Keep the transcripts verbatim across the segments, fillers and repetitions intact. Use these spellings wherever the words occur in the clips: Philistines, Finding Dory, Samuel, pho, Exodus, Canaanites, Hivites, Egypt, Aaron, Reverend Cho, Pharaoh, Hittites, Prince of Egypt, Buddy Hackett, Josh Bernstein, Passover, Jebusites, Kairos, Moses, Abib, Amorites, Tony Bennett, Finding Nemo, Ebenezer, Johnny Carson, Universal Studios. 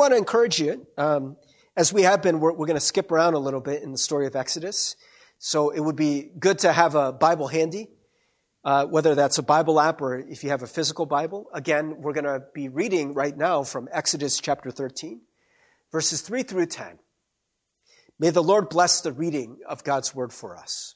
want to encourage you, um, as we have been, we're, we're going to skip around a little bit in the story of Exodus. So it would be good to have a Bible handy, uh, whether that's a Bible app or if you have a physical Bible. Again, we're going to be reading right now from Exodus chapter thirteen, verses three through ten. May the Lord bless the reading of God's word for us.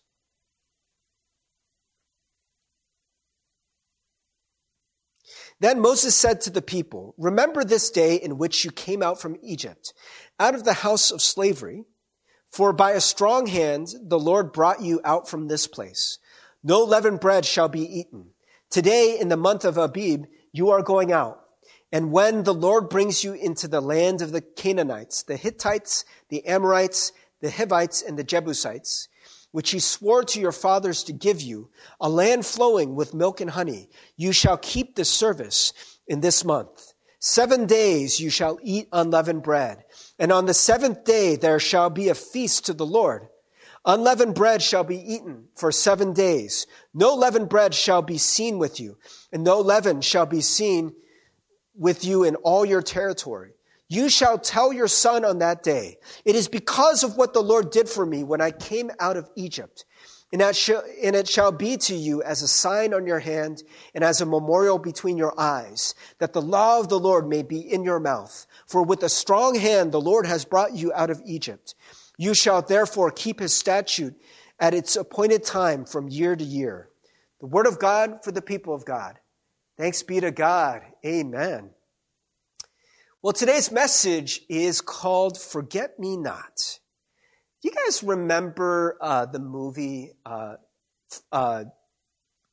Then Moses said to the people, "Remember this day in which you came out from Egypt, out of the house of slavery, for by a strong hand the Lord brought you out from this place. No leavened bread shall be eaten. Today in the month of Abib you are going out. And when the Lord brings you into the land of the Canaanites, the Hittites, the Amorites, the Hivites, and the Jebusites, which he swore to your fathers to give you, a land flowing with milk and honey, you shall keep this service in this month. Seven days you shall eat unleavened bread, and on the seventh day there shall be a feast to the Lord. Unleavened bread shall be eaten for seven days. No leavened bread shall be seen with you, and no leaven shall be seen with you in all your territory. You shall tell your son on that day, it is because of what the Lord did for me when I came out of Egypt. And it shall be to you as a sign on your hand and as a memorial between your eyes, that the law of the Lord may be in your mouth. For with a strong hand the Lord has brought you out of Egypt. You shall therefore keep his statute at its appointed time from year to year." The word of God for the people of God. Thanks be to God. Amen. Well, today's message is called Forget Me Not. Do you guys remember uh, the movie, uh, uh,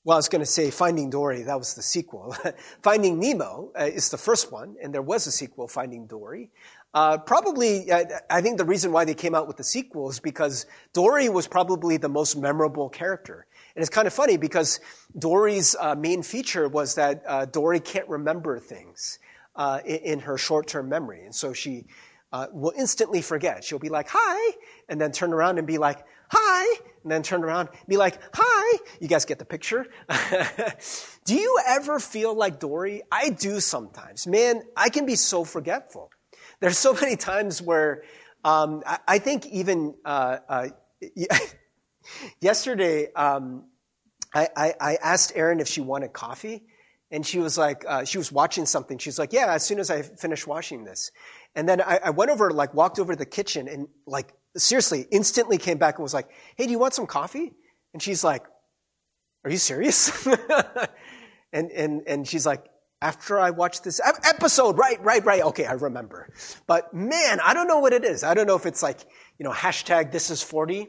well, I was going to say Finding Dory, that was the sequel. Finding Nemo uh, is the first one, and there was a sequel, Finding Dory. Uh, probably, I, I think the reason why they came out with the sequel is because Dory was probably the most memorable character. And it's kind of funny because Dory's uh, main feature was that uh, Dory can't remember things. Uh, in, in her short-term memory. And so she uh, will instantly forget. She'll be like, "Hi," and then turn around and be like, "Hi," and then turn around and be like, "Hi." You guys get the picture? Do you ever feel like Dory? I do sometimes. Man, I can be so forgetful. There's so many times where um, I, I think even uh, uh, yesterday um, I, I, I asked Erin if she wanted coffee. And she was like, uh, she was watching something. She's like, "Yeah, as soon as I finish washing this." And then I, I went over, like walked over to the kitchen and like, seriously, instantly came back and was like, "Hey, do you want some coffee?" And she's like, "Are you serious?" and, and, and she's like, "After I watch this episode, right, right, right. Okay, I remember." But man, I don't know what it is. I don't know if it's like, you know, hashtag this is forty,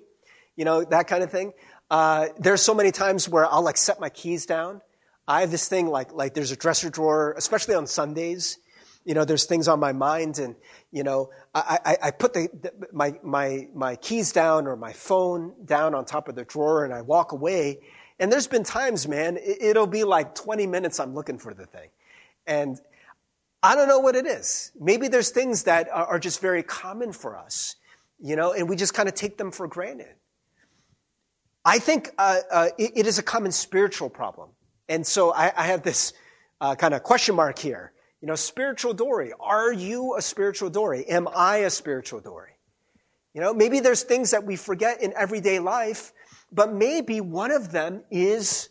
you know, that kind of thing. Uh, there's so many times where I'll like set my keys down. I have this thing like, like there's a dresser drawer, especially on Sundays, you know, there's things on my mind and, you know, I, I, I put the, the, my, my, my keys down or my phone down on top of the drawer and I walk away. And there's been times, man, it, it'll be like twenty minutes I'm looking for the thing. And I don't know what it is. Maybe there's things that are, are just very common for us, you know, and we just kind of take them for granted. I think uh, uh, it, it is a common spiritual problem. And so I, I have this uh, kind of question mark here. You know, spiritual Dory. Are you a spiritual Dory? Am I a spiritual Dory? You know, maybe there's things that we forget in everyday life, but maybe one of them is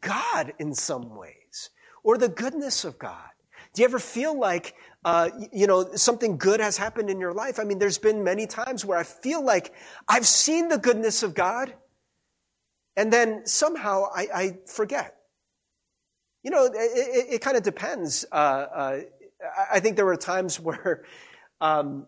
God in some ways, or the goodness of God. Do you ever feel like, uh, you know, something good has happened in your life? I mean, there's been many times where I feel like I've seen the goodness of God, and then somehow I, I forget. You know, it, it, it kind of depends. Uh, uh, I think there were times where, um,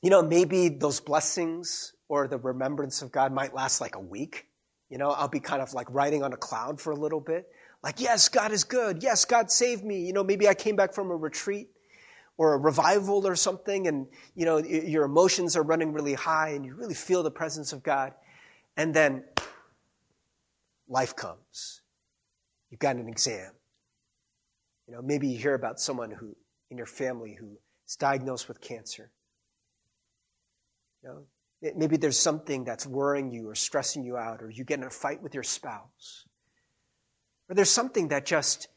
you know, maybe those blessings or the remembrance of God might last like a week. You know, I'll be kind of like riding on a cloud for a little bit. Like, yes, God is good. Yes, God saved me. You know, maybe I came back from a retreat or a revival or something. And, you know, your emotions are running really high and you really feel the presence of God. And then life comes. You've got an exam. You know, maybe you hear about someone who in your family who is diagnosed with cancer. You know, maybe there's something that's worrying you or stressing you out, or you get in a fight with your spouse. Or there's something that just,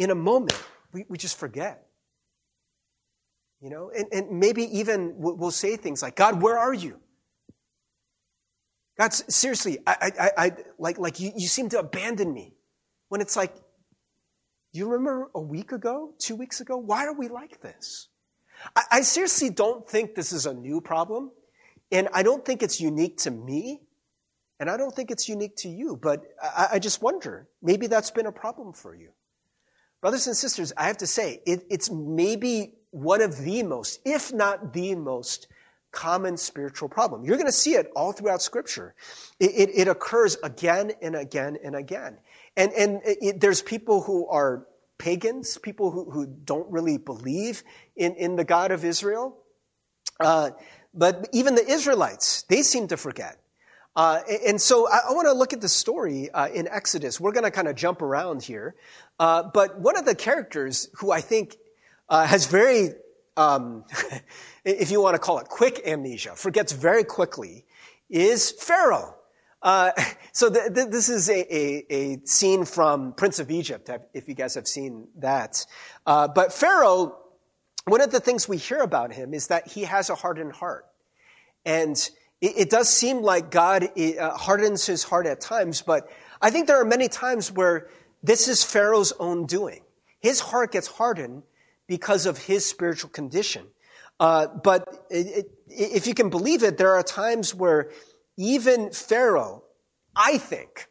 in a moment, we, we just forget. You know, and, and maybe even we'll say things like, God, where are you? God, seriously, I, I, I like, like you, you seem to abandon me. When it's like, you remember a week ago, two weeks ago? Why are we like this? I, I seriously don't think this is a new problem. And I don't think it's unique to me. And I don't think it's unique to you. But I, I just wonder, maybe that's been a problem for you. Brothers and sisters, I have to say, it, it's maybe one of the most, if not the most, common spiritual problem. You're going to see it all throughout Scripture. It, it, it occurs again and again and again. And, and it, it, there's people who are pagans, people who, who don't really believe in, in the God of Israel. Uh, but even the Israelites, they seem to forget. Uh, and so I, I want to look at the story uh, in Exodus. We're going to kind of jump around here. Uh, but one of the characters who I think uh, has very... Um, if you want to call it quick amnesia, forgets very quickly, is Pharaoh. Uh, so th- th- this is a, a, a scene from Prince of Egypt, if you guys have seen that. Uh, but Pharaoh, one of the things we hear about him is that he has a hardened heart. And it, it does seem like God uh, hardens his heart at times, but I think there are many times where this is Pharaoh's own doing. His heart gets hardened because of his spiritual condition. Uh, but it, it, if you can believe it, there are times where even Pharaoh, I think,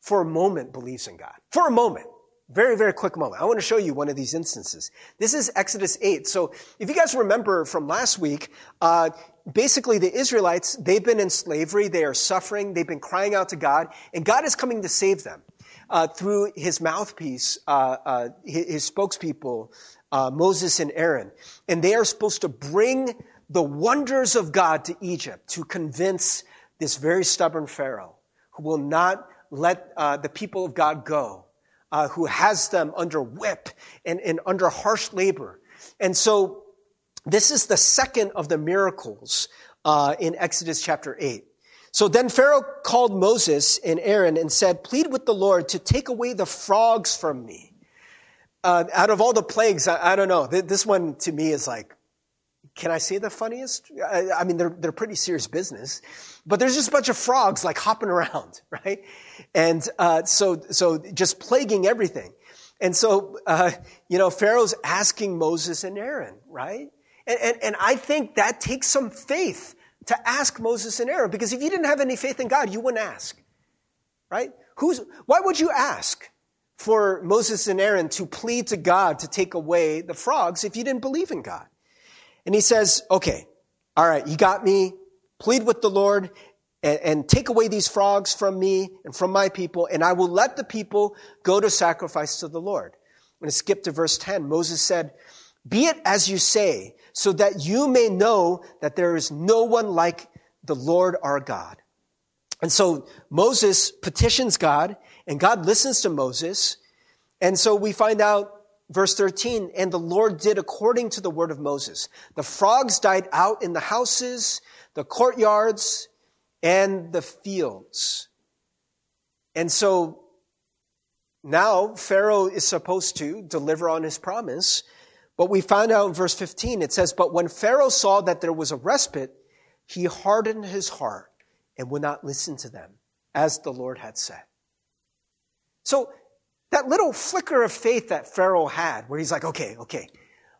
for a moment believes in God. For a moment. Very, very quick moment. I want to show you one of these instances. This is Exodus eight. So if you guys remember from last week, uh, basically the Israelites, they've been in slavery. They are suffering. They've been crying out to God. And God is coming to save them uh, through his mouthpiece, uh, uh, his, his spokespeople, Uh, Moses and Aaron, and they are supposed to bring the wonders of God to Egypt to convince this very stubborn Pharaoh who will not let uh, the people of God go, uh, who has them under whip and, and under harsh labor. And so this is the second of the miracles uh, in Exodus chapter eight. So then Pharaoh called Moses and Aaron and said, "Plead with the Lord to take away the frogs from me." Uh, out of all the plagues, I, I don't know. This one to me is like, can I say the funniest? I, I mean, they're they're pretty serious business, but there's just a bunch of frogs like hopping around, right? And uh, so so just plaguing everything. And so uh, you know, Pharaoh's asking Moses and Aaron, right? And, and and I think that takes some faith to ask Moses and Aaron, because if you didn't have any faith in God, you wouldn't ask, right? Who's why would you ask for Moses and Aaron to plead to God to take away the frogs if you didn't believe in God? And he says, okay, all right, you got me. Plead with the Lord and, and take away these frogs from me and from my people, and I will let the people go to sacrifice to the Lord. I'm going to skip to verse ten. Moses said, "Be it as you say, so that you may know that there is no one like the Lord our God." And so Moses petitions God, and God listens to Moses. And so we find out, verse thirteen, "And the Lord did according to the word of Moses. The frogs died out in the houses, the courtyards, and the fields." And so now Pharaoh is supposed to deliver on his promise. But we find out in verse fifteen, it says, "But when Pharaoh saw that there was a respite, he hardened his heart and would not listen to them, as the Lord had said." So that little flicker of faith that Pharaoh had, where he's like, okay, okay,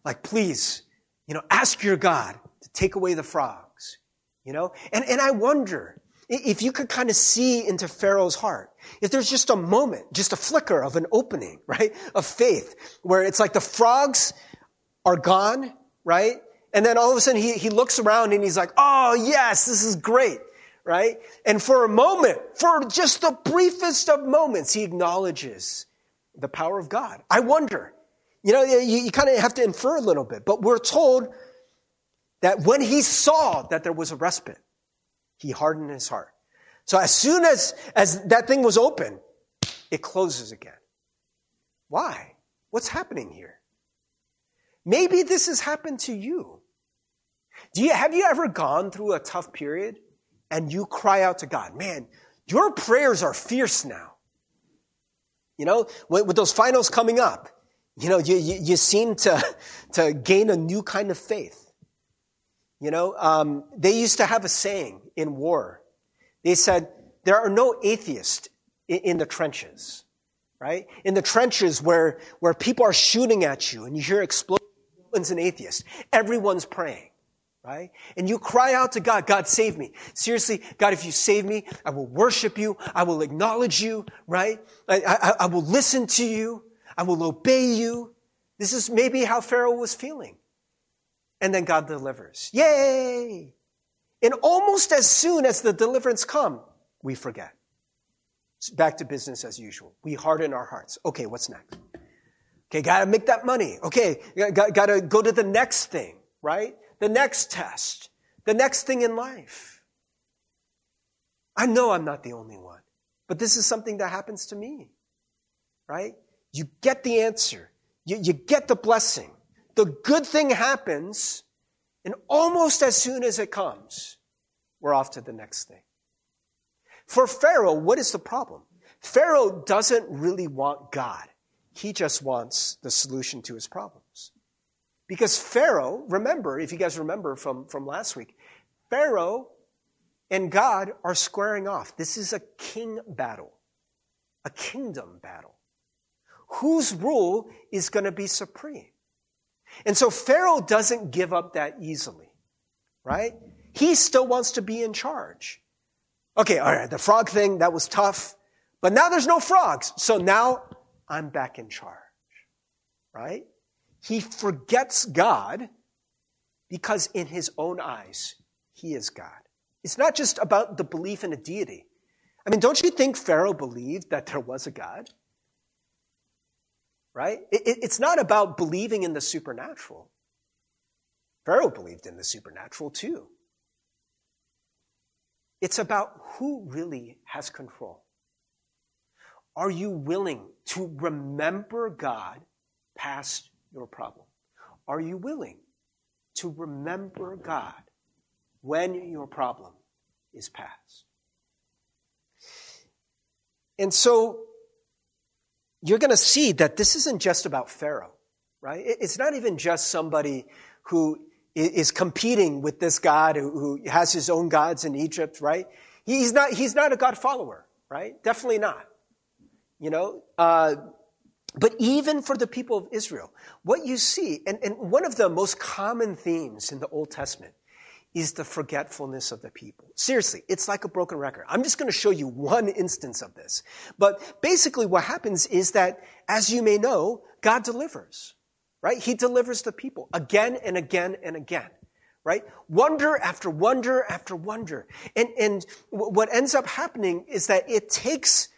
like, please, you know, ask your God to take away the frogs, you know? And, and I wonder if you could kind of see into Pharaoh's heart, if there's just a moment, just a flicker of an opening, right, of faith, where it's like the frogs are gone, right? And then all of a sudden he, he looks around and he's like, oh, yes, this is great. Right? And for a moment, for just the briefest of moments, he acknowledges the power of God. I wonder, you know, you, you kind of have to infer a little bit, but we're told that when he saw that there was a respite, he hardened his heart. So as soon as, as that thing was open, it closes again. Why? What's happening here? Maybe this has happened to you. Do you, have you ever gone through a tough period? And you cry out to God, man, your prayers are fierce now. You know, with, with those finals coming up, You know, you, you, you seem to, to gain a new kind of faith. You know, um, they used to have a saying in war. They said, there are no atheists in, in the trenches, right? In the trenches where, where people are shooting at you and you hear explosions, no one's an atheist. Everyone's praying, right? And you cry out to God, God, save me. Seriously, God, if you save me, I will worship you. I will acknowledge you, right? I, I, I will listen to you. I will obey you. This is maybe how Pharaoh was feeling. And then God delivers. Yay! And almost as soon as the deliverance comes, we forget. It's back to business as usual. We harden our hearts. Okay, what's next? Okay, gotta make that money. Okay, gotta go to the next thing, right? The next test. The next thing in life. I know I'm not the only one, but this is something that happens to me, right? You get the answer. You, you get the blessing. The good thing happens, and almost as soon as it comes, we're off to the next thing. For Pharaoh, what is the problem? Pharaoh doesn't really want God. He just wants the solution to his problems. Because Pharaoh, remember, if you guys remember from, from last week, Pharaoh and God are squaring off. This is a king battle, a kingdom battle. Whose rule is going to be supreme? And so Pharaoh doesn't give up that easily, right? He still wants to be in charge. Okay, all right, the frog thing, that was tough. But now there's no frogs, so now I'm back in charge, right? He forgets God because in his own eyes, he is God. It's not just about the belief in a deity. I mean, don't you think Pharaoh believed that there was a God? Right? It, it, it's not about believing in the supernatural. Pharaoh believed in the supernatural too. It's about who really has control. Are you willing to remember God past your problem? Are you willing to remember God when your problem is past? And so, you're going to see that this isn't just about Pharaoh, right? It's not even just somebody who is competing with this God who has his own gods in Egypt, right? He's not, he's not a God follower, right? Definitely not, you know? Uh, but even for the people of Israel, what you see, and, and one of the most common themes in the Old Testament is the forgetfulness of the people. Seriously, it's like a broken record. I'm just going to show you one instance of this. But basically what happens is that, as you may know, God delivers, right? He delivers the people again and again and again, right? Wonder after wonder after wonder. And, and what ends up happening is that it takes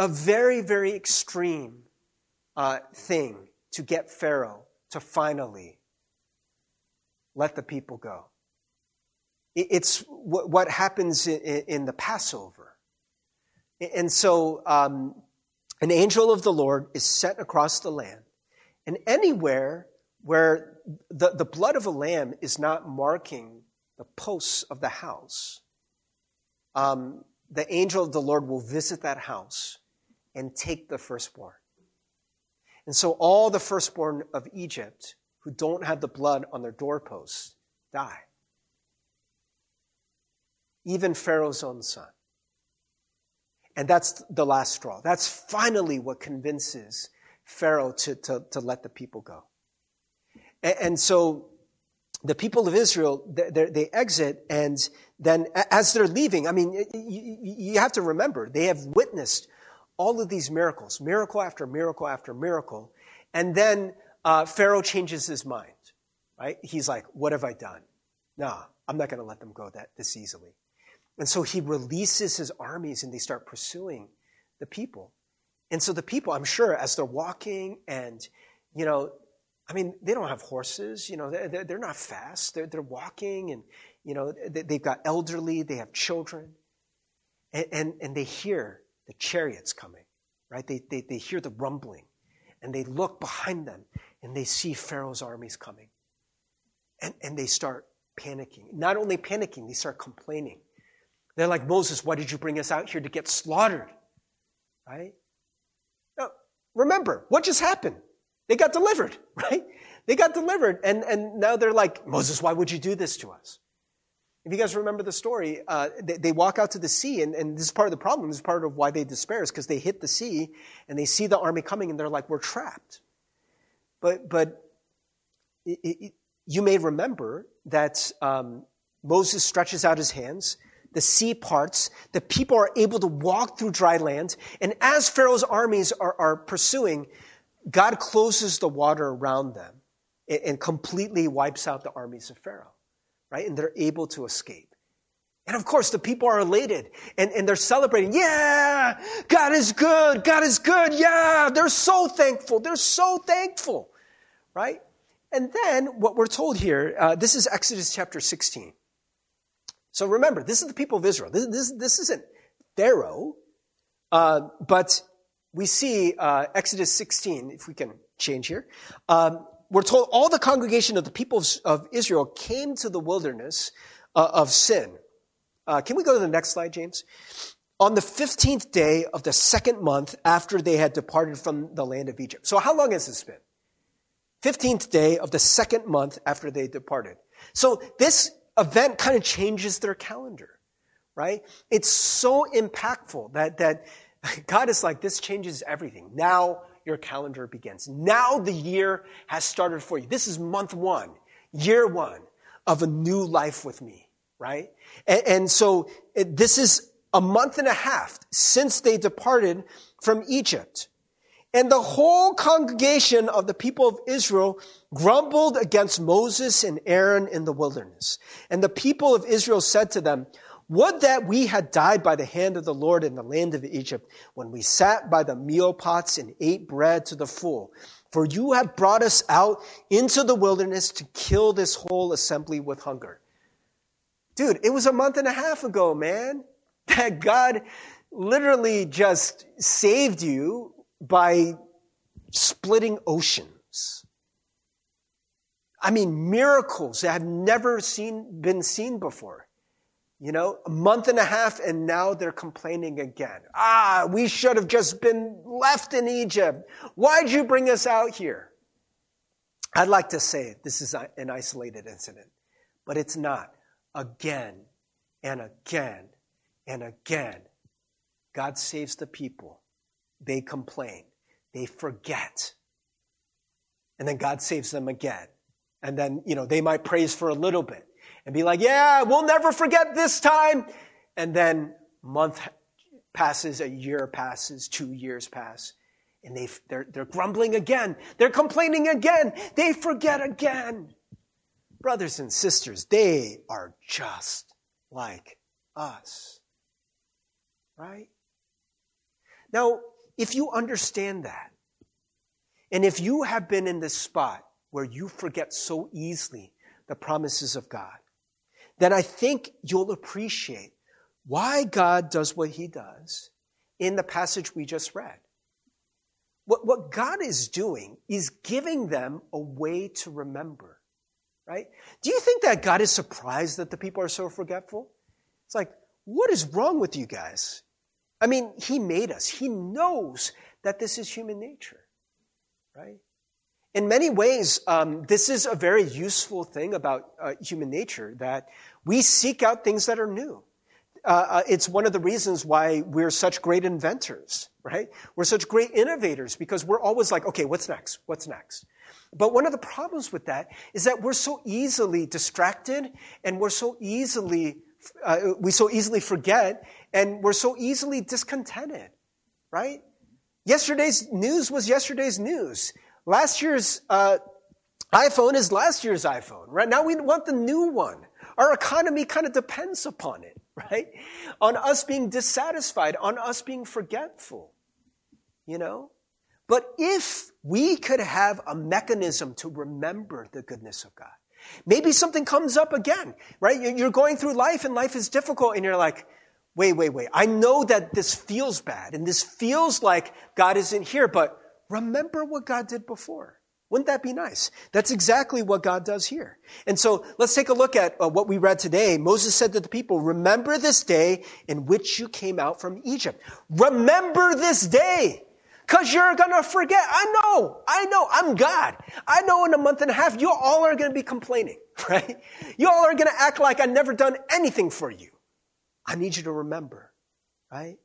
a very, very extreme uh, thing to get Pharaoh to finally let the people go. It's what happens in the Passover. And so um, an angel of the Lord is sent across the land. And anywhere where the, the blood of a lamb is not marking the posts of the house, um, the angel of the Lord will visit that house and take the firstborn. And so all the firstborn of Egypt who don't have the blood on their doorposts die. Even Pharaoh's own son. And that's the last straw. That's finally what convinces Pharaoh to, to, to let the people go. And, and so the people of Israel, they, they exit, and then as they're leaving, I mean, you, you have to remember, they have witnessed all of these miracles, miracle after miracle after miracle. And then uh, Pharaoh changes his mind, right? He's like, what have I done? Nah, I'm not going to let them go that this easily. And so he releases his armies and they start pursuing the people. And so the people, I'm sure, as they're walking and, you know, I mean, they don't have horses, you know, they're, they're not fast. They're, they're walking and, you know, they've got elderly, they have children. And, and, and they hear the chariots coming, right? They, they, they hear the rumbling and they look behind them and they see Pharaoh's armies coming. And, and they start panicking. Not only panicking, they start complaining. They're like, Moses, why did you bring us out here to get slaughtered? Right? Now, remember, what just happened? They got delivered, right? They got delivered. And, and now they're like, Moses, why would you do this to us? If you guys remember the story, uh, they, they walk out to the sea, and, and this is part of the problem. This is part of why they despair, is because they hit the sea, and they see the army coming, and they're like, we're trapped. But but it, it, you may remember that um, Moses stretches out his hands, the sea parts, the people are able to walk through dry land, and as Pharaoh's armies are, are pursuing, God closes the water around them and, and completely wipes out the armies of Pharaoh. Right? And they're able to escape. And of course, the people are elated, and, and they're celebrating. Yeah, God is good. God is good. Yeah, they're so thankful. They're so thankful, right? And then what we're told here, uh, this is Exodus chapter sixteen. So remember, this is the people of Israel. This, this, this isn't Pharaoh, uh, but we see uh, Exodus sixteen, if we can change here. Um We're told all the congregation of the people of Israel came to the wilderness uh, of Sin. Uh, can we go to the next slide, James? On the fifteenth day of the second month after they had departed from the land of Egypt. So how long has this been? fifteenth day of the second month after they departed. So this event kind of changes their calendar, right? It's so impactful that, that God is like, this changes everything. Now, your calendar begins. Now the year has started for you. This is month one, year one of a new life with me, right? And, and so it, this is a month and a half since they departed from Egypt. And the whole congregation of the people of Israel grumbled against Moses and Aaron in the wilderness. And the people of Israel said to them, "Would that we had died by the hand of the Lord in the land of Egypt, when we sat by the meal pots and ate bread to the full. For you have brought us out into the wilderness to kill this whole assembly with hunger." Dude, it was a month and a half ago, man, that God literally just saved you by splitting oceans. I mean, miracles that have never seen, been seen before. You know, a month and a half, and now they're complaining again. Ah, we should have just been left in Egypt. Why'd you bring us out here? I'd like to say this is an isolated incident, but it's not. Again and again and again, God saves the people. They complain. They forget. And then God saves them again. And then, you know, they might praise for a little bit. And be like, yeah, we'll never forget this time. And then month passes, a year passes, two years pass. And they, they're, they're grumbling again. They're complaining again. They forget again. Brothers and sisters, they are just like us. Right? Now, if you understand that, and if you have been in this spot where you forget so easily the promises of God, then I think you'll appreciate why God does what he does in the passage we just read. What, what God is doing is giving them a way to remember, right? Do you think that God is surprised that the people are so forgetful? It's like, what is wrong with you guys? I mean, he made us. He knows that this is human nature, right? In many ways, um, this is a very useful thing about uh, human nature, that we seek out things that are new. Uh, uh, it's one of the reasons why we're such great inventors, right? We're such great innovators, because we're always like, okay, what's next? What's next? But one of the problems with that is that we're so easily distracted, and we're so easily, uh, we so easily forget, and we're so easily discontented, right? Yesterday's news was yesterday's news. Last year's uh, iPhone is last year's iPhone, right? Now we want the new one. Our economy kind of depends upon it, right? On us being dissatisfied, on us being forgetful, you know? But if we could have a mechanism to remember the goodness of God, maybe something comes up again, right? You're going through life and life is difficult, and you're like, wait, wait, wait. I know that this feels bad, and this feels like God isn't here, but remember what God did before. Wouldn't that be nice? That's exactly what God does here. And so let's take a look at uh, what we read today. Moses said to the people, "Remember this day in which you came out from Egypt." Remember this day. because you're going to forget. I know. I know. I'm God. I know in a month and a half, you all are going to be complaining, right? You all are going to act like I've never done anything for you. I need you to remember, right?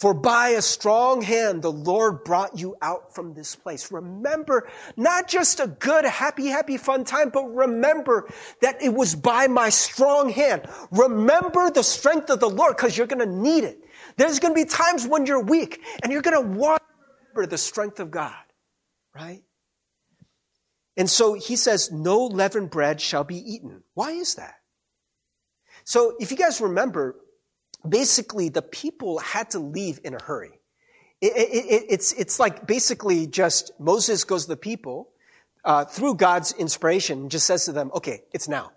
For by a strong hand, the Lord brought you out from this place. Remember, not just a good, happy, happy, fun time, but remember that it was by my strong hand. Remember the strength of the Lord, because you're going to need it. There's going to be times when you're weak, and you're going to want to remember the strength of God, right? And so he says, no leavened bread shall be eaten. Why is that? So if you guys remember, basically, the people had to leave in a hurry. It, it, it, it's, it's like basically just Moses goes to the people uh, through God's inspiration and just says to them, okay, it's now.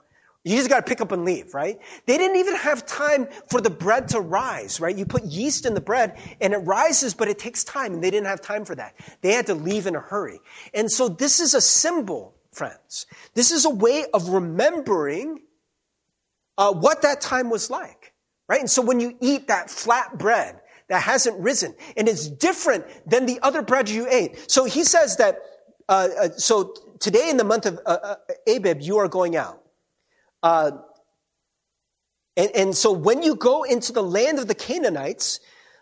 You just got to pick up and leave, right? They didn't even have time for the bread to rise, right? You put yeast in the bread and it rises, but it takes time, and they didn't have time for that. They had to leave in a hurry. And so this is a symbol, friends. This is a way of remembering uh, what that time was like. Right? And so when you eat that flat bread that hasn't risen, and it's different than the other bread you ate. So he says that, uh, uh, so today in the month of uh, uh, Abib, you are going out. Uh, and, and so when you go into the land of the Canaanites,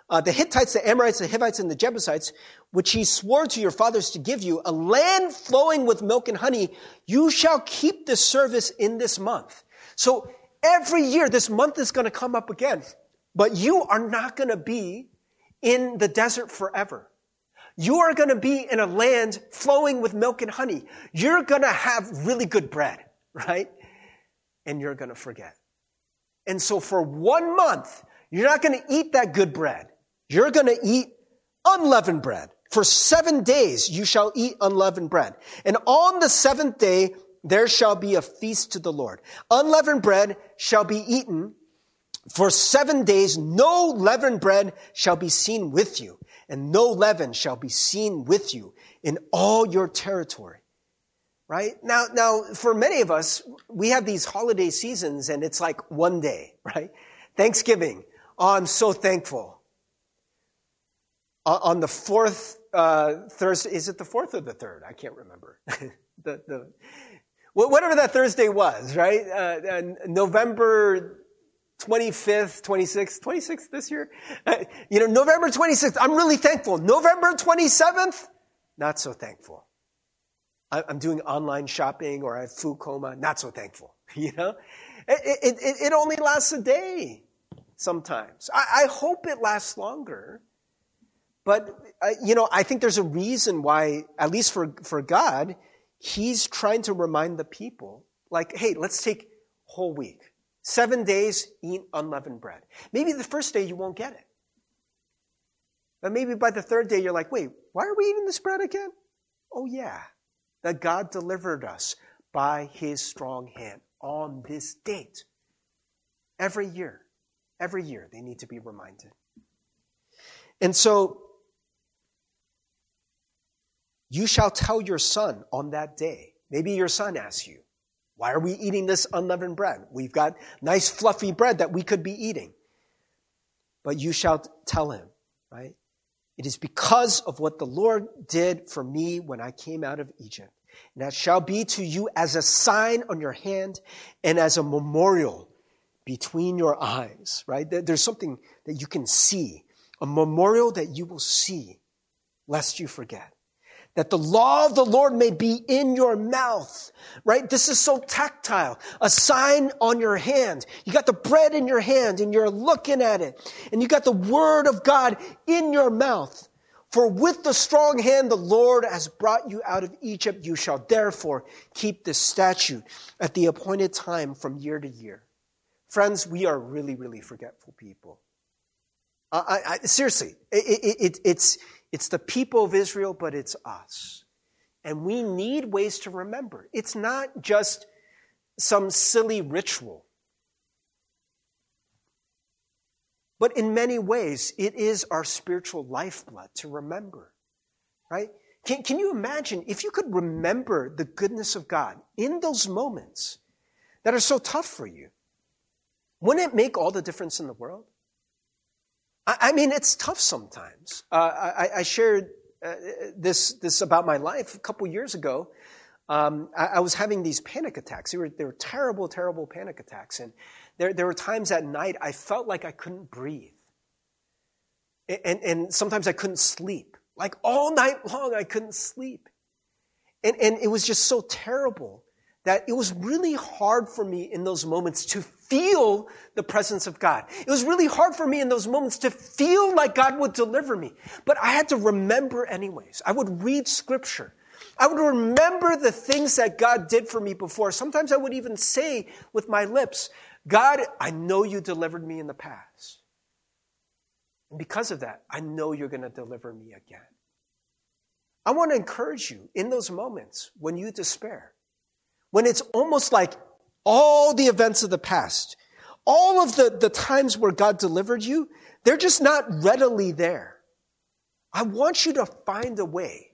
uh, the Hittites, the Amorites, the Hivites, and the Jebusites, which he swore to your fathers to give you, a land flowing with milk and honey, you shall keep this service in this month. So every year, this month is going to come up again, but you are not going to be in the desert forever. You are going to be in a land flowing with milk and honey. You're going to have really good bread, right? And you're going to forget. And so for one month, you're not going to eat that good bread. You're going to eat unleavened bread. For seven days, you shall eat unleavened bread. And on the seventh day, there shall be a feast to the Lord. Unleavened bread shall be eaten for seven days. No leavened bread shall be seen with you, and no leaven shall be seen with you in all your territory. Right? Now, now, for many of us, we have these holiday seasons, and it's like one day, right? Thanksgiving. Oh, I'm so thankful. On the fourth uh, Thursday, is it the fourth or the third? I can't remember. the the. Whatever that Thursday was, right? Uh, uh, November twenty-fifth, twenty-sixth, twenty-sixth this year? Uh, you know, November twenty-sixth, I'm really thankful. November twenty-seventh, not so thankful. I, I'm doing online shopping, or I have food coma, not so thankful, you know? It, it, it only lasts a day sometimes. I, I hope it lasts longer. But, uh, you know, I think there's a reason why, at least for, for God, he's trying to remind the people, like, hey, let's take whole week. Seven days, eat unleavened bread. Maybe the first day you won't get it. But maybe by the third day you're like, wait, why are we eating this bread again? Oh, yeah, that God delivered us by his strong hand on this date. Every year, every year they need to be reminded. And so, you shall tell your son on that day. Maybe your son asks you, why are we eating this unleavened bread? We've got nice fluffy bread that we could be eating. But you shall tell him, right? It is because of what the Lord did for me when I came out of Egypt. And that shall be to you as a sign on your hand and as a memorial between your eyes, right? There's something that you can see, a memorial that you will see, lest you forget. That the law of the Lord may be in your mouth, right? This is so tactile, a sign on your hand. You got the bread in your hand and you're looking at it. And you got the word of God in your mouth. For with the strong hand the Lord has brought you out of Egypt. You shall therefore keep this statute at the appointed time from year to year. Friends, we are really, really forgetful people. Uh, I, I, seriously, it, it, it, it's... It's the people of Israel, but it's us. And we need ways to remember. It's not just some silly ritual. But in many ways, it is our spiritual lifeblood to remember, right? Can, can you imagine if you could remember the goodness of God in those moments that are so tough for you? Wouldn't it make all the difference in the world? I, I mean, it's tough sometimes. Uh, I, I shared uh, this this about my life a couple years ago. Um, I, I was having these panic attacks. They were they were terrible, terrible panic attacks, and there there were times at night I felt like I couldn't breathe, and and, and sometimes I couldn't sleep. Like all night long, I couldn't sleep, and and it was just so terrible that it was really hard for me in those moments to feel the presence of God. It was really hard for me in those moments to feel like God would deliver me. But I had to remember anyways. I would read scripture. I would remember the things that God did for me before. Sometimes I would even say with my lips, God, I know you delivered me in the past. And because of that, I know you're going to deliver me again. I want to encourage you in those moments when you despair, when it's almost like all the events of the past, all of the, the times where God delivered you, they're just not readily there. I want you to find a way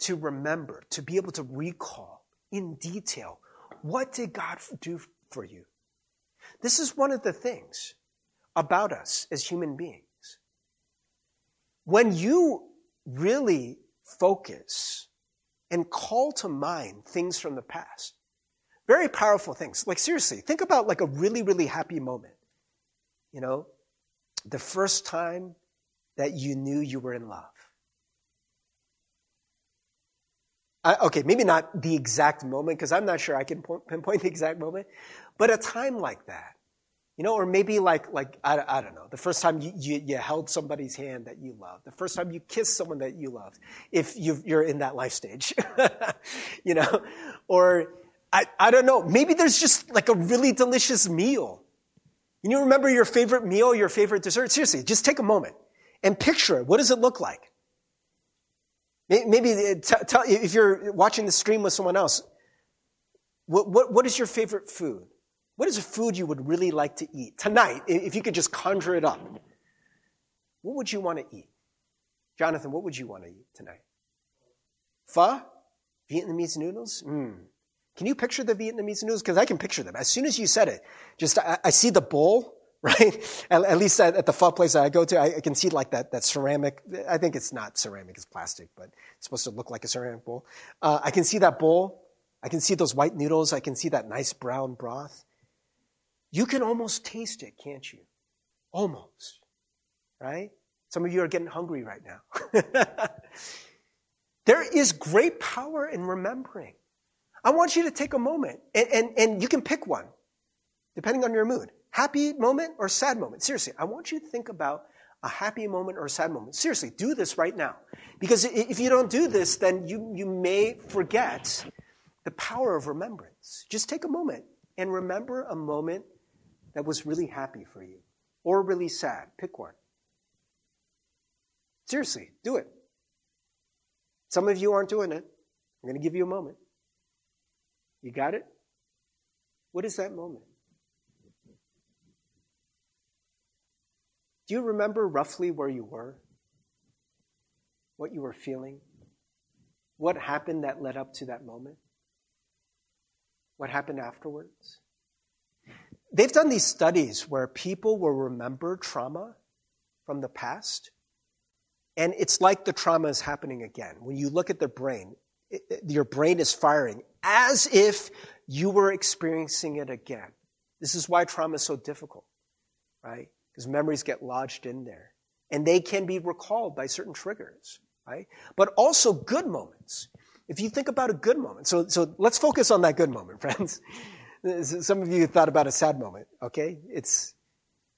to remember, to be able to recall in detail, what did God do for you? This is one of the things about us as human beings. When you really focus and call to mind things from the past. Very powerful things. Like seriously, think about like a really, really happy moment. You know, the first time that you knew you were in love. I, okay, maybe not the exact moment, because I'm not sure I can point, pinpoint the exact moment. But a time like that, you know, or maybe like, like I, I don't know, the first time you, you, you held somebody's hand that you loved, the first time you kissed someone that you loved, if you've, you're in that life stage, you know, or I, I don't know, maybe there's just like a really delicious meal. And you remember your favorite meal, your favorite dessert? Seriously, just take a moment and picture it. What does it look like? Maybe t- tell, if you're watching the stream with someone else, what, what, what is your favorite food? What is a food you would really like to eat tonight? If you could just conjure it up, what would you want to eat? Jonathan, what would you want to eat tonight? Pho? Vietnamese noodles? Mm. Can you picture the Vietnamese noodles? Because I can picture them. As soon as you said it, just I, I see the bowl, right? At, at least at, at the pho place that I go to, I, I can see like that that ceramic. I think it's not ceramic, it's plastic, but it's supposed to look like a ceramic bowl. Uh, I can see that bowl. I can see those white noodles. I can see that nice brown broth. You can almost taste it, can't you? Almost, right? Some of you are getting hungry right now. There is great power in remembering. I want you to take a moment, and, and, and you can pick one, depending on your mood. Happy moment or sad moment? Seriously, I want you to think about a happy moment or a sad moment. Seriously, do this right now. Because if you don't do this, then you, you may forget the power of remembrance. Just take a moment and remember a moment that was really happy for you, or really sad. Pick one. Seriously, do it. Some of you aren't doing it. I'm going to give you a moment. You got it? What is that moment? Do you remember roughly where you were? What you were feeling? What happened that led up to that moment? What happened afterwards? They've done these studies where people will remember trauma from the past, and it's like the trauma is happening again. When you look at their brain, it, it, your brain is firing as if you were experiencing it again. This is why trauma is so difficult, right? Because memories get lodged in there, and they can be recalled by certain triggers, right? But also good moments. If you think about a good moment, so so let's focus on that good moment, friends. Some of you thought about a sad moment, okay? It's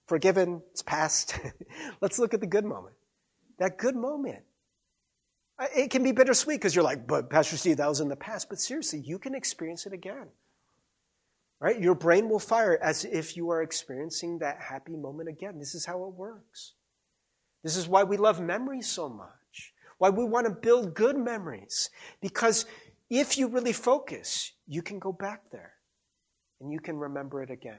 forgiven, it's past. Let's look at the good moment. That good moment. It can be bittersweet because you're like, but Pastor Steve, that was in the past. But seriously, you can experience it again, right? Your brain will fire as if you are experiencing that happy moment again. This is how it works. This is why we love memory so much. Why we want to build good memories. Because if you really focus, you can go back there and you can remember it again.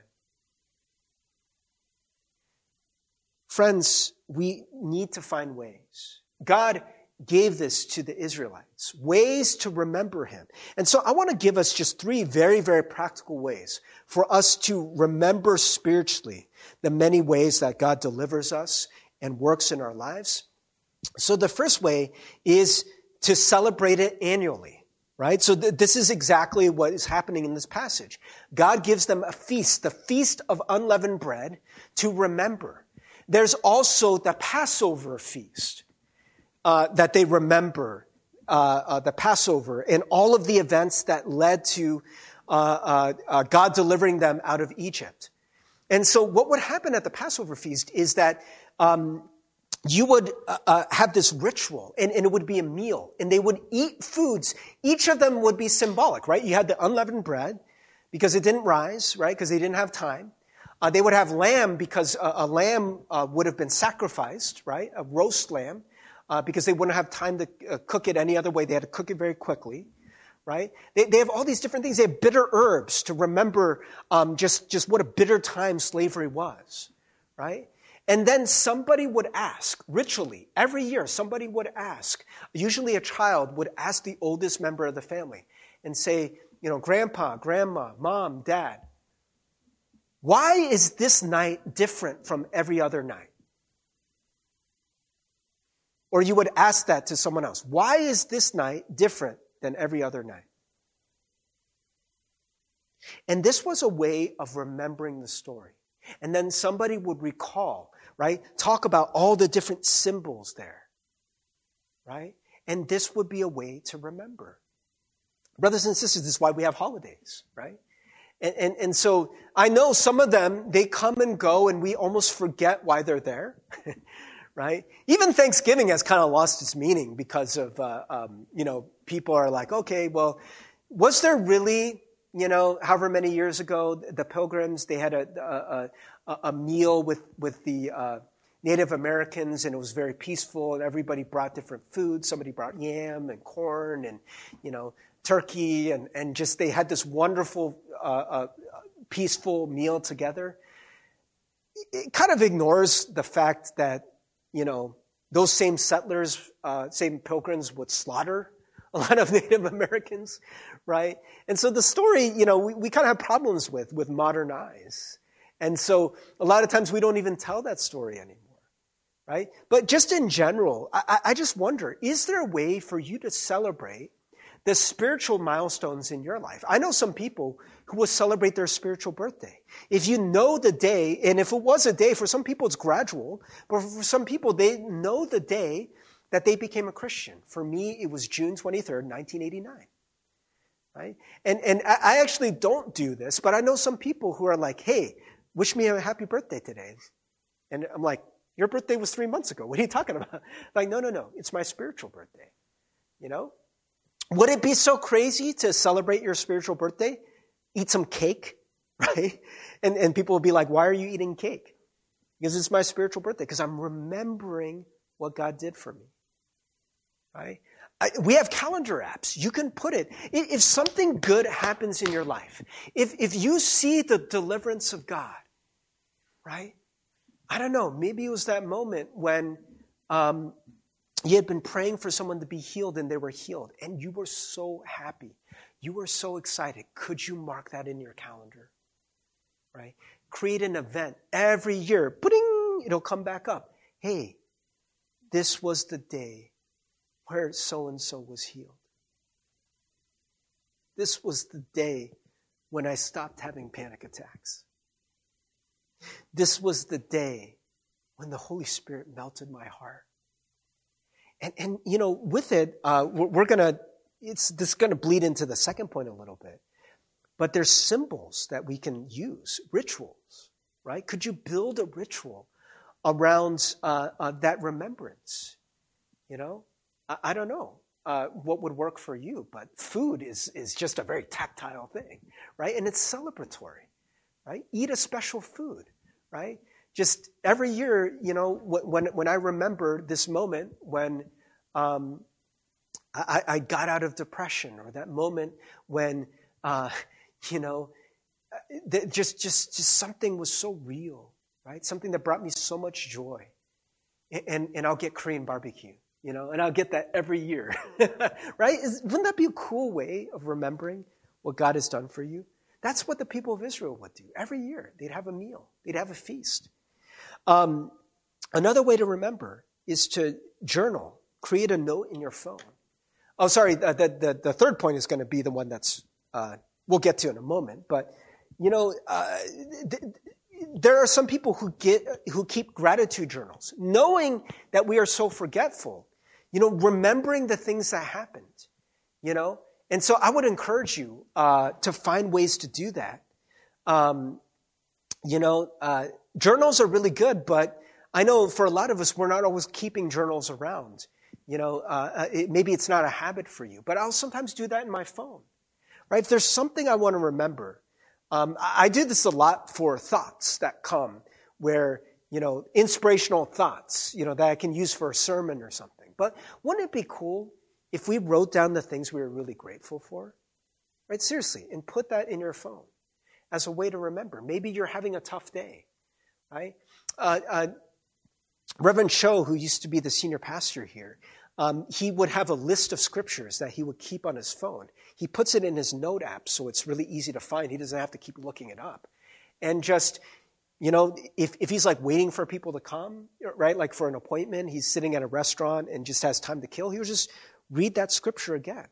Friends, we need to find ways. God gave this to the Israelites, ways to remember him. And so I want to give us just three very, very practical ways for us to remember spiritually the many ways that God delivers us and works in our lives? So the first way is to celebrate it annually, right? So th- this is exactly what is happening in this passage. God gives them a feast, the feast of unleavened bread, to remember. There's also the Passover feast uh, that they remember, uh, uh, the Passover, and all of the events that led to uh, uh, uh, God delivering them out of Egypt. And so what would happen at the Passover feast is that um, you would uh, uh, have this ritual, and, and it would be a meal, and they would eat foods. Each of them would be symbolic, right? You had the unleavened bread because it didn't rise, right, because they didn't have time. Uh, they would have lamb because a, a lamb uh, would have been sacrificed, right, a roast lamb, uh, because they wouldn't have time to uh, cook it any other way. They had to cook it very quickly, right? They, they have all these different things. They have bitter herbs to remember um, just, just what a bitter time slavery was, right? And then somebody would ask, ritually, every year somebody would ask, usually a child would ask the oldest member of the family and say, you know, grandpa, grandma, mom, dad, why is this night different from every other night? Or you would ask that to someone else. Why is this night different than every other night? And this was a way of remembering the story. And then somebody would recall, right? Talk about all the different symbols there, right? And this would be a way to remember. Brothers and sisters, this is why we have holidays, right? And, and and so I know some of them, they come and go, and we almost forget why they're there, right? Even Thanksgiving has kind of lost its meaning because of, uh, um, you know, people are like, okay, well, was there really, you know, however many years ago, the Pilgrims, they had a a, a, a meal with, with the uh, Native Americans, and it was very peaceful, and everybody brought different food. Somebody brought yam and corn and, you know, turkey, and, and just they had this wonderful, uh, uh, peaceful meal together. It kind of ignores the fact that, you know, those same settlers, uh, same pilgrims would slaughter a lot of Native Americans, right? And so the story, you know, we, we kind of have problems with, with modern eyes. And so a lot of times we don't even tell that story anymore, right? But just in general, I, I just wonder, is there a way for you to celebrate the spiritual milestones in your life? I know some people who will celebrate their spiritual birthday. If you know the day, and if it was a day, for some people it's gradual, but for some people they know the day that they became a Christian. For me, it was June twenty-third, nineteen eighty-nine, right? And, and I actually don't do this, but I know some people who are like, hey, wish me a happy birthday today. And I'm like, your birthday was three months ago. What are you talking about? Like, no, no, no, it's my spiritual birthday, you know? Would it be so crazy to celebrate your spiritual birthday? Eat some cake, right? And and people will be like, why are you eating cake? Because it's my spiritual birthday, because I'm remembering what God did for me, right? I, we have calendar apps. You can put it. If something good happens in your life, if if you see the deliverance of God, right? I don't know. Maybe it was that moment when um you had been praying for someone to be healed, and they were healed. And you were so happy. You were so excited. Could you mark that in your calendar? Right? Create an event every year. Ba-ding! It'll come back up. Hey, this was the day where so-and-so was healed. This was the day when I stopped having panic attacks. This was the day when the Holy Spirit melted my heart. And, and you know, with it, uh, we're, we're going to, it's this going to bleed into the second point a little bit. But there's symbols that we can use, rituals, right? Could you build a ritual around uh, uh, that remembrance? You know, I, I don't know uh, what would work for you, but food is, is just a very tactile thing, right? And it's celebratory, right? Eat a special food, right? Just every year, you know, when when I remember this moment when um, I, I got out of depression, or that moment when, uh, you know, just just just something was so real, right? Something that brought me so much joy, and and I'll get Korean barbecue, you know, and I'll get that every year, right? Wouldn't that be a cool way of remembering what God has done for you? That's what the people of Israel would do every year. They'd have a meal. They'd have a feast. Um, Another way to remember is to journal. Create a note in your phone. Oh, sorry, the, the, the third point is going to be the one that's, uh, we'll get to in a moment. But, you know, uh, th- there are some people who get who keep gratitude journals, knowing that we are so forgetful, you know, remembering the things that happened, you know. And so I would encourage you uh, to find ways to do that. Um, you know, uh, journals are really good, but I know for a lot of us, we're not always keeping journals around. You know, uh, it, maybe it's not a habit for you, but I'll sometimes do that in my phone, right? If there's something I want to remember, um, I, I do this a lot for thoughts that come where, you know, inspirational thoughts, you know, that I can use for a sermon or something. But wouldn't it be cool if we wrote down the things we were really grateful for, right? Seriously, and put that in your phone as a way to remember. Maybe you're having a tough day, right? Uh, uh, Reverend Cho, who used to be the senior pastor here, Um, he would have a list of scriptures that he would keep on his phone. He puts it in his note app, so it's really easy to find. He doesn't have to keep looking it up. And just, you know, if, if he's like waiting for people to come, right, like for an appointment, he's sitting at a restaurant and just has time to kill, he'll just read that scripture again.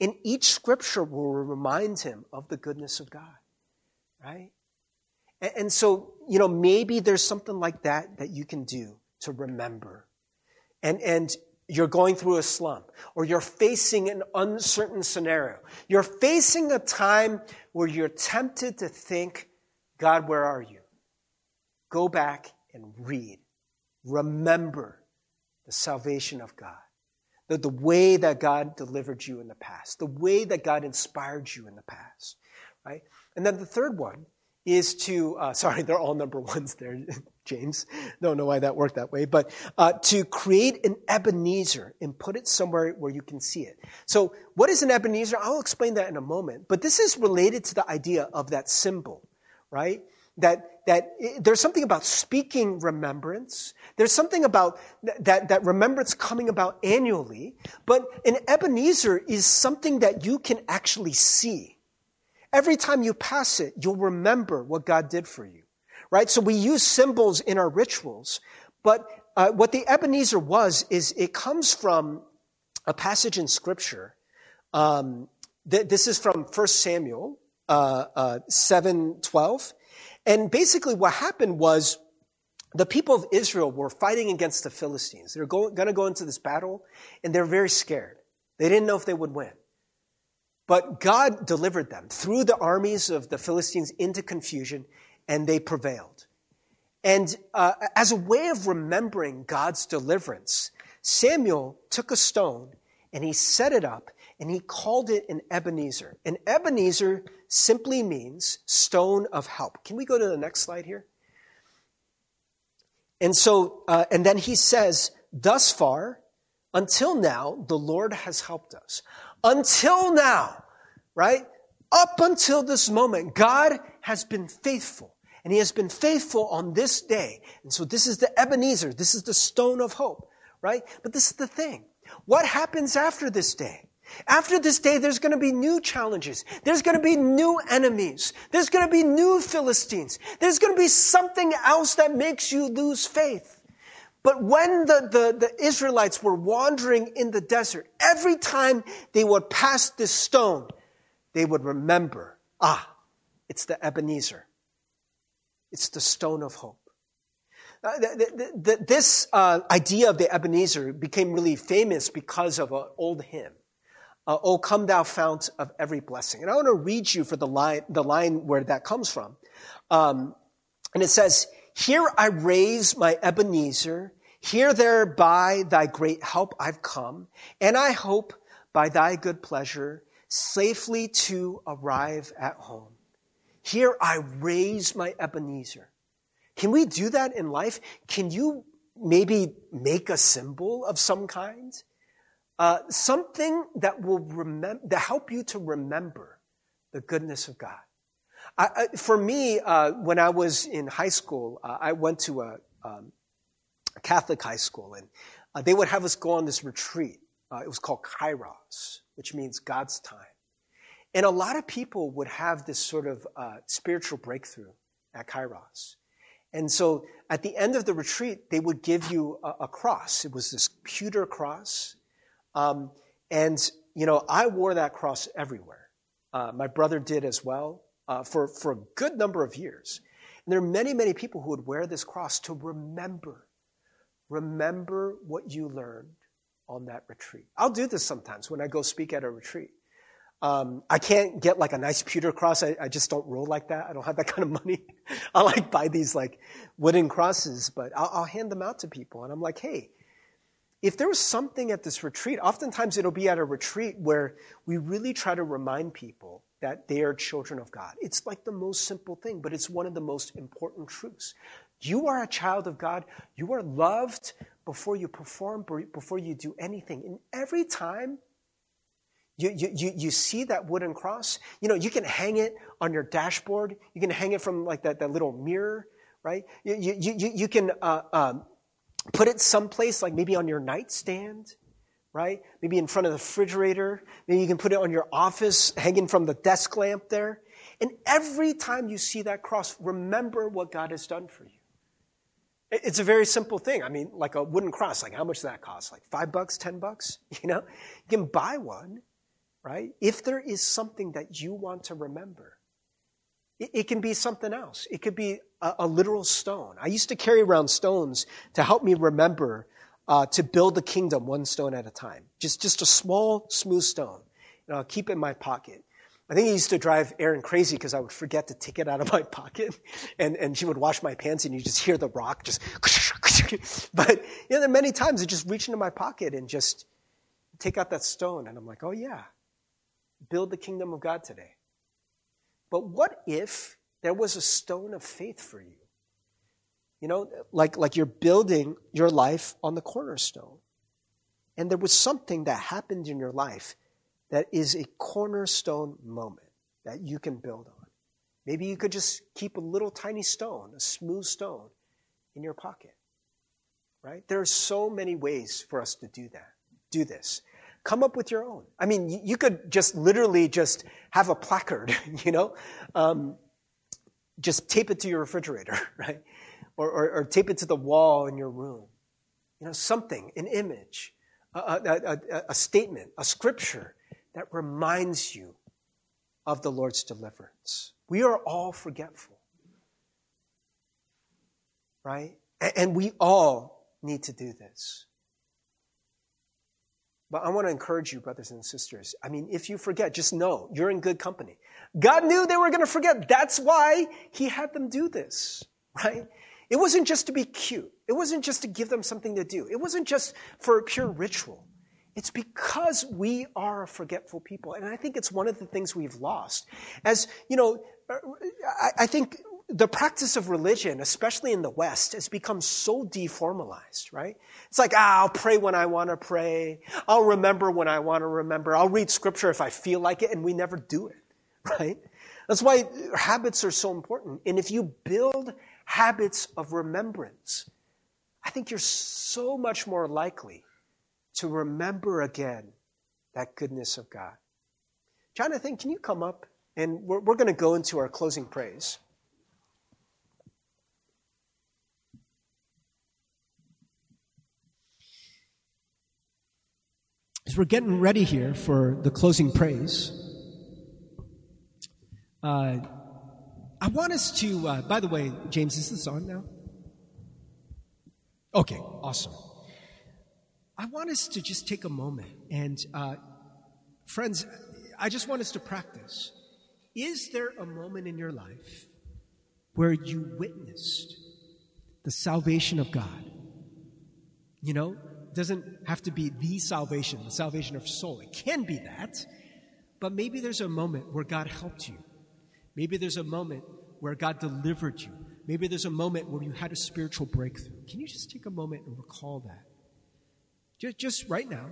And each scripture will remind him of the goodness of God, right? And, and so, you know, maybe there's something like that that you can do to remember. And, and, You're going through a slump, or you're facing an uncertain scenario. You're facing a time where you're tempted to think, God, where are you? Go back and read. Remember the salvation of God, the, the way that God delivered you in the past, the way that God inspired you in the past, right? And then the third one is to, uh, sorry, they're all number ones there, James. Don't know why that worked that way, but uh, to create an Ebenezer and put it somewhere where you can see it. So what is an Ebenezer? I'll explain that in a moment, but this is related to the idea of that symbol, right? That that it, there's something about speaking remembrance. There's something about th- that that remembrance coming about annually, but an Ebenezer is something that you can actually see. Every time you pass it, you'll remember what God did for you, right? So we use symbols in our rituals, but uh, what the Ebenezer was is it comes from a passage in Scripture. Um, th- this is from First Samuel uh, uh, seven twelve, and basically what happened was the people of Israel were fighting against the Philistines. They're going to go into this battle, and they're very scared. They didn't know if they would win. But God delivered them, threw the armies of the Philistines into confusion, and they prevailed. And uh, as a way of remembering God's deliverance, Samuel took a stone, and he set it up, and he called it an Ebenezer. An Ebenezer simply means stone of help. Can we go to the next slide here? And so, uh, and then he says, thus far, until now, the Lord has helped us. Until now, right? Up until this moment, God has been faithful. And he has been faithful on this day. And so this is the Ebenezer. This is the stone of hope, right? But this is the thing. What happens after this day? After this day, there's going to be new challenges. There's going to be new enemies. There's going to be new Philistines. There's going to be something else that makes you lose faith. But when the, the, the Israelites were wandering in the desert, every time they would pass this stone, they would remember, ah, it's the Ebenezer. It's the stone of hope. Uh, the, the, the, this uh, idea of the Ebenezer became really famous because of an old hymn, uh, O Come Thou Fount of Every Blessing. And I want to read you for the line, the line where that comes from. Um, and it says, Here I raise my Ebenezer, here there by thy great help I've come, and I hope by thy good pleasure safely to arrive at home. Here I raise my Ebenezer. Can we do that in life? Can you maybe make a symbol of some kind? Uh, something that will remember, that help you to remember the goodness of God. I, I, for me, uh, when I was in high school, uh, I went to a, um, a Catholic high school, and uh, they would have us go on this retreat. Uh, it was called Kairos, which means God's time. And a lot of people would have this sort of uh, spiritual breakthrough at Kairos. And so at the end of the retreat, they would give you a, a cross. It was this pewter cross. Um, and, you know, I wore that cross everywhere. Uh, my brother did as well uh, for, for a good number of years. And there are many, many people who would wear this cross to remember, remember what you learned on that retreat. I'll do this sometimes when I go speak at a retreat. Um, I can't get like a nice pewter cross. I, I just don't roll like that. I don't have that kind of money. I like buy these like wooden crosses, but I'll, I'll hand them out to people. And I'm like, hey, if there was something at this retreat, oftentimes it'll be at a retreat where we really try to remind people that they are children of God. It's like the most simple thing, but it's one of the most important truths. You are a child of God. You are loved before you perform, before you do anything. And every time You, you you see that wooden cross, you know, you can hang it on your dashboard. You can hang it from like that, that little mirror, right? You you you, you can uh, um, put it someplace, like maybe on your nightstand, right? Maybe in front of the refrigerator. Maybe you can put it on your office, hanging from the desk lamp there. And every time you see that cross, remember what God has done for you. It's a very simple thing. I mean, like a wooden cross, like how much does that cost? Like five bucks, ten bucks, you know? You can buy one. Right? If there is something that you want to remember, it, it can be something else. It could be a, a literal stone. I used to carry around stones to help me remember uh, to build the kingdom one stone at a time. Just, just a small, smooth stone. And I'll keep it in my pocket. I think it used to drive Aaron crazy because I would forget to take it out of my pocket. And, and she would wash my pants and you just hear the rock just... But you know, there are many times I just reach into my pocket and just take out that stone. And I'm like, oh yeah. Build the kingdom of God today. But what if there was a stone of faith for you? You know, like, like you're building your life on the cornerstone. And there was something that happened in your life that is a cornerstone moment that you can build on. Maybe you could just keep a little tiny stone, a smooth stone, in your pocket, right? There are so many ways for us to do that, do this. Come up with your own. I mean, you could just literally just have a placard, you know, um, just tape it to your refrigerator, right? Or, or, or tape it to the wall in your room. You know, something, an image, a, a, a, a statement, a scripture that reminds you of the Lord's deliverance. We are all forgetful, right? And we all need to do this. But I want to encourage you, brothers and sisters. I mean, if you forget, just know you're in good company. God knew they were going to forget. That's why he had them do this, right? It wasn't just to be cute. It wasn't just to give them something to do. It wasn't just for a pure ritual. It's because we are a forgetful people. And I think it's one of the things we've lost. As, you know, I think the practice of religion, especially in the West, has become so deformalized, right? It's like, ah, I'll pray when I want to pray. I'll remember when I want to remember. I'll read scripture if I feel like it, and we never do it, right? That's why habits are so important. And if you build habits of remembrance, I think you're so much more likely to remember again that goodness of God. Jonathan, can you come up? And we're, we're going to go into our closing praise. As we're getting ready here for the closing praise, uh, I want us to, uh, by the way, James, is this on now? Okay, awesome. I want us to just take a moment. And uh, friends, I just want us to practice. Is there a moment in your life where you witnessed the salvation of God? You know? Doesn't have to be the salvation, the salvation of soul. It can be that, but maybe there's a moment where God helped you. Maybe there's a moment where God delivered you. Maybe there's a moment where you had a spiritual breakthrough. Can you just take a moment and recall that? Just, just right now,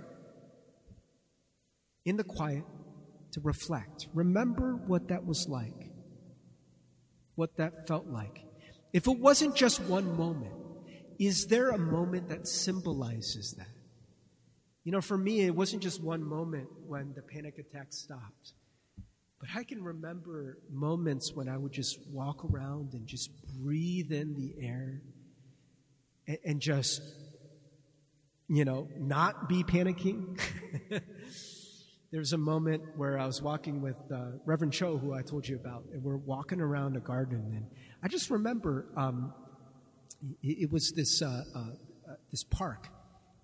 in the quiet, to reflect. Remember what that was like, what that felt like. If it wasn't just one moment, is there a moment that symbolizes that? You know, for me, it wasn't just one moment when the panic attack stopped. But I can remember moments when I would just walk around and just breathe in the air and, and just, you know, not be panicking. There was a moment where I was walking with uh, Reverend Cho, who I told you about, and we're walking around a garden. And I just remember um, it, it was this uh, uh, uh, this park,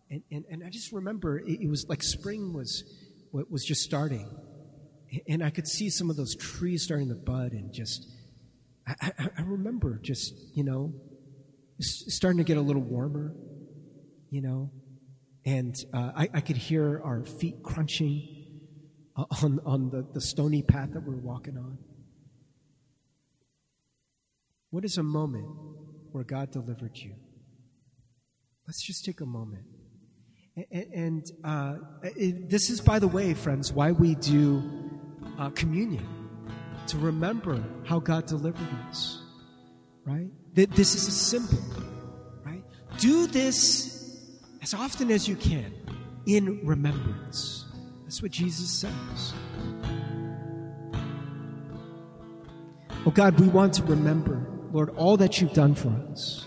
and, and, and I just remember it, it was like spring was was just starting, and I could see some of those trees starting to bud, and just I, I, I remember just you know starting to get a little warmer, you know, and uh, I, I could hear our feet crunching on on the, the stony path that we're walking on. What is a moment where God delivered you? Let's just take a moment. And, and uh, it, this is, by the way, friends, why we do uh, communion, to remember how God delivered us, right? This is a symbol, right? Do this as often as you can in remembrance. That's what Jesus says. Oh, God, we want to remember, Lord, all that you've done for us.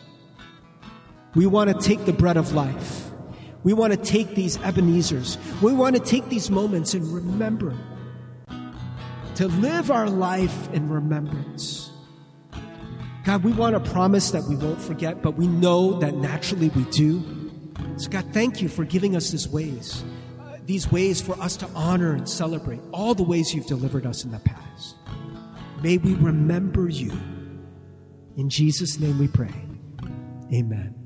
We want to take the bread of life. We want to take these Ebenezers. We want to take these moments and remember, to live our life in remembrance. God, we want to promise that we won't forget, but we know that naturally we do. So God, thank you for giving us these ways, uh, these ways for us to honor and celebrate all the ways you've delivered us in the past. May we remember you. In Jesus' name we pray. Amen.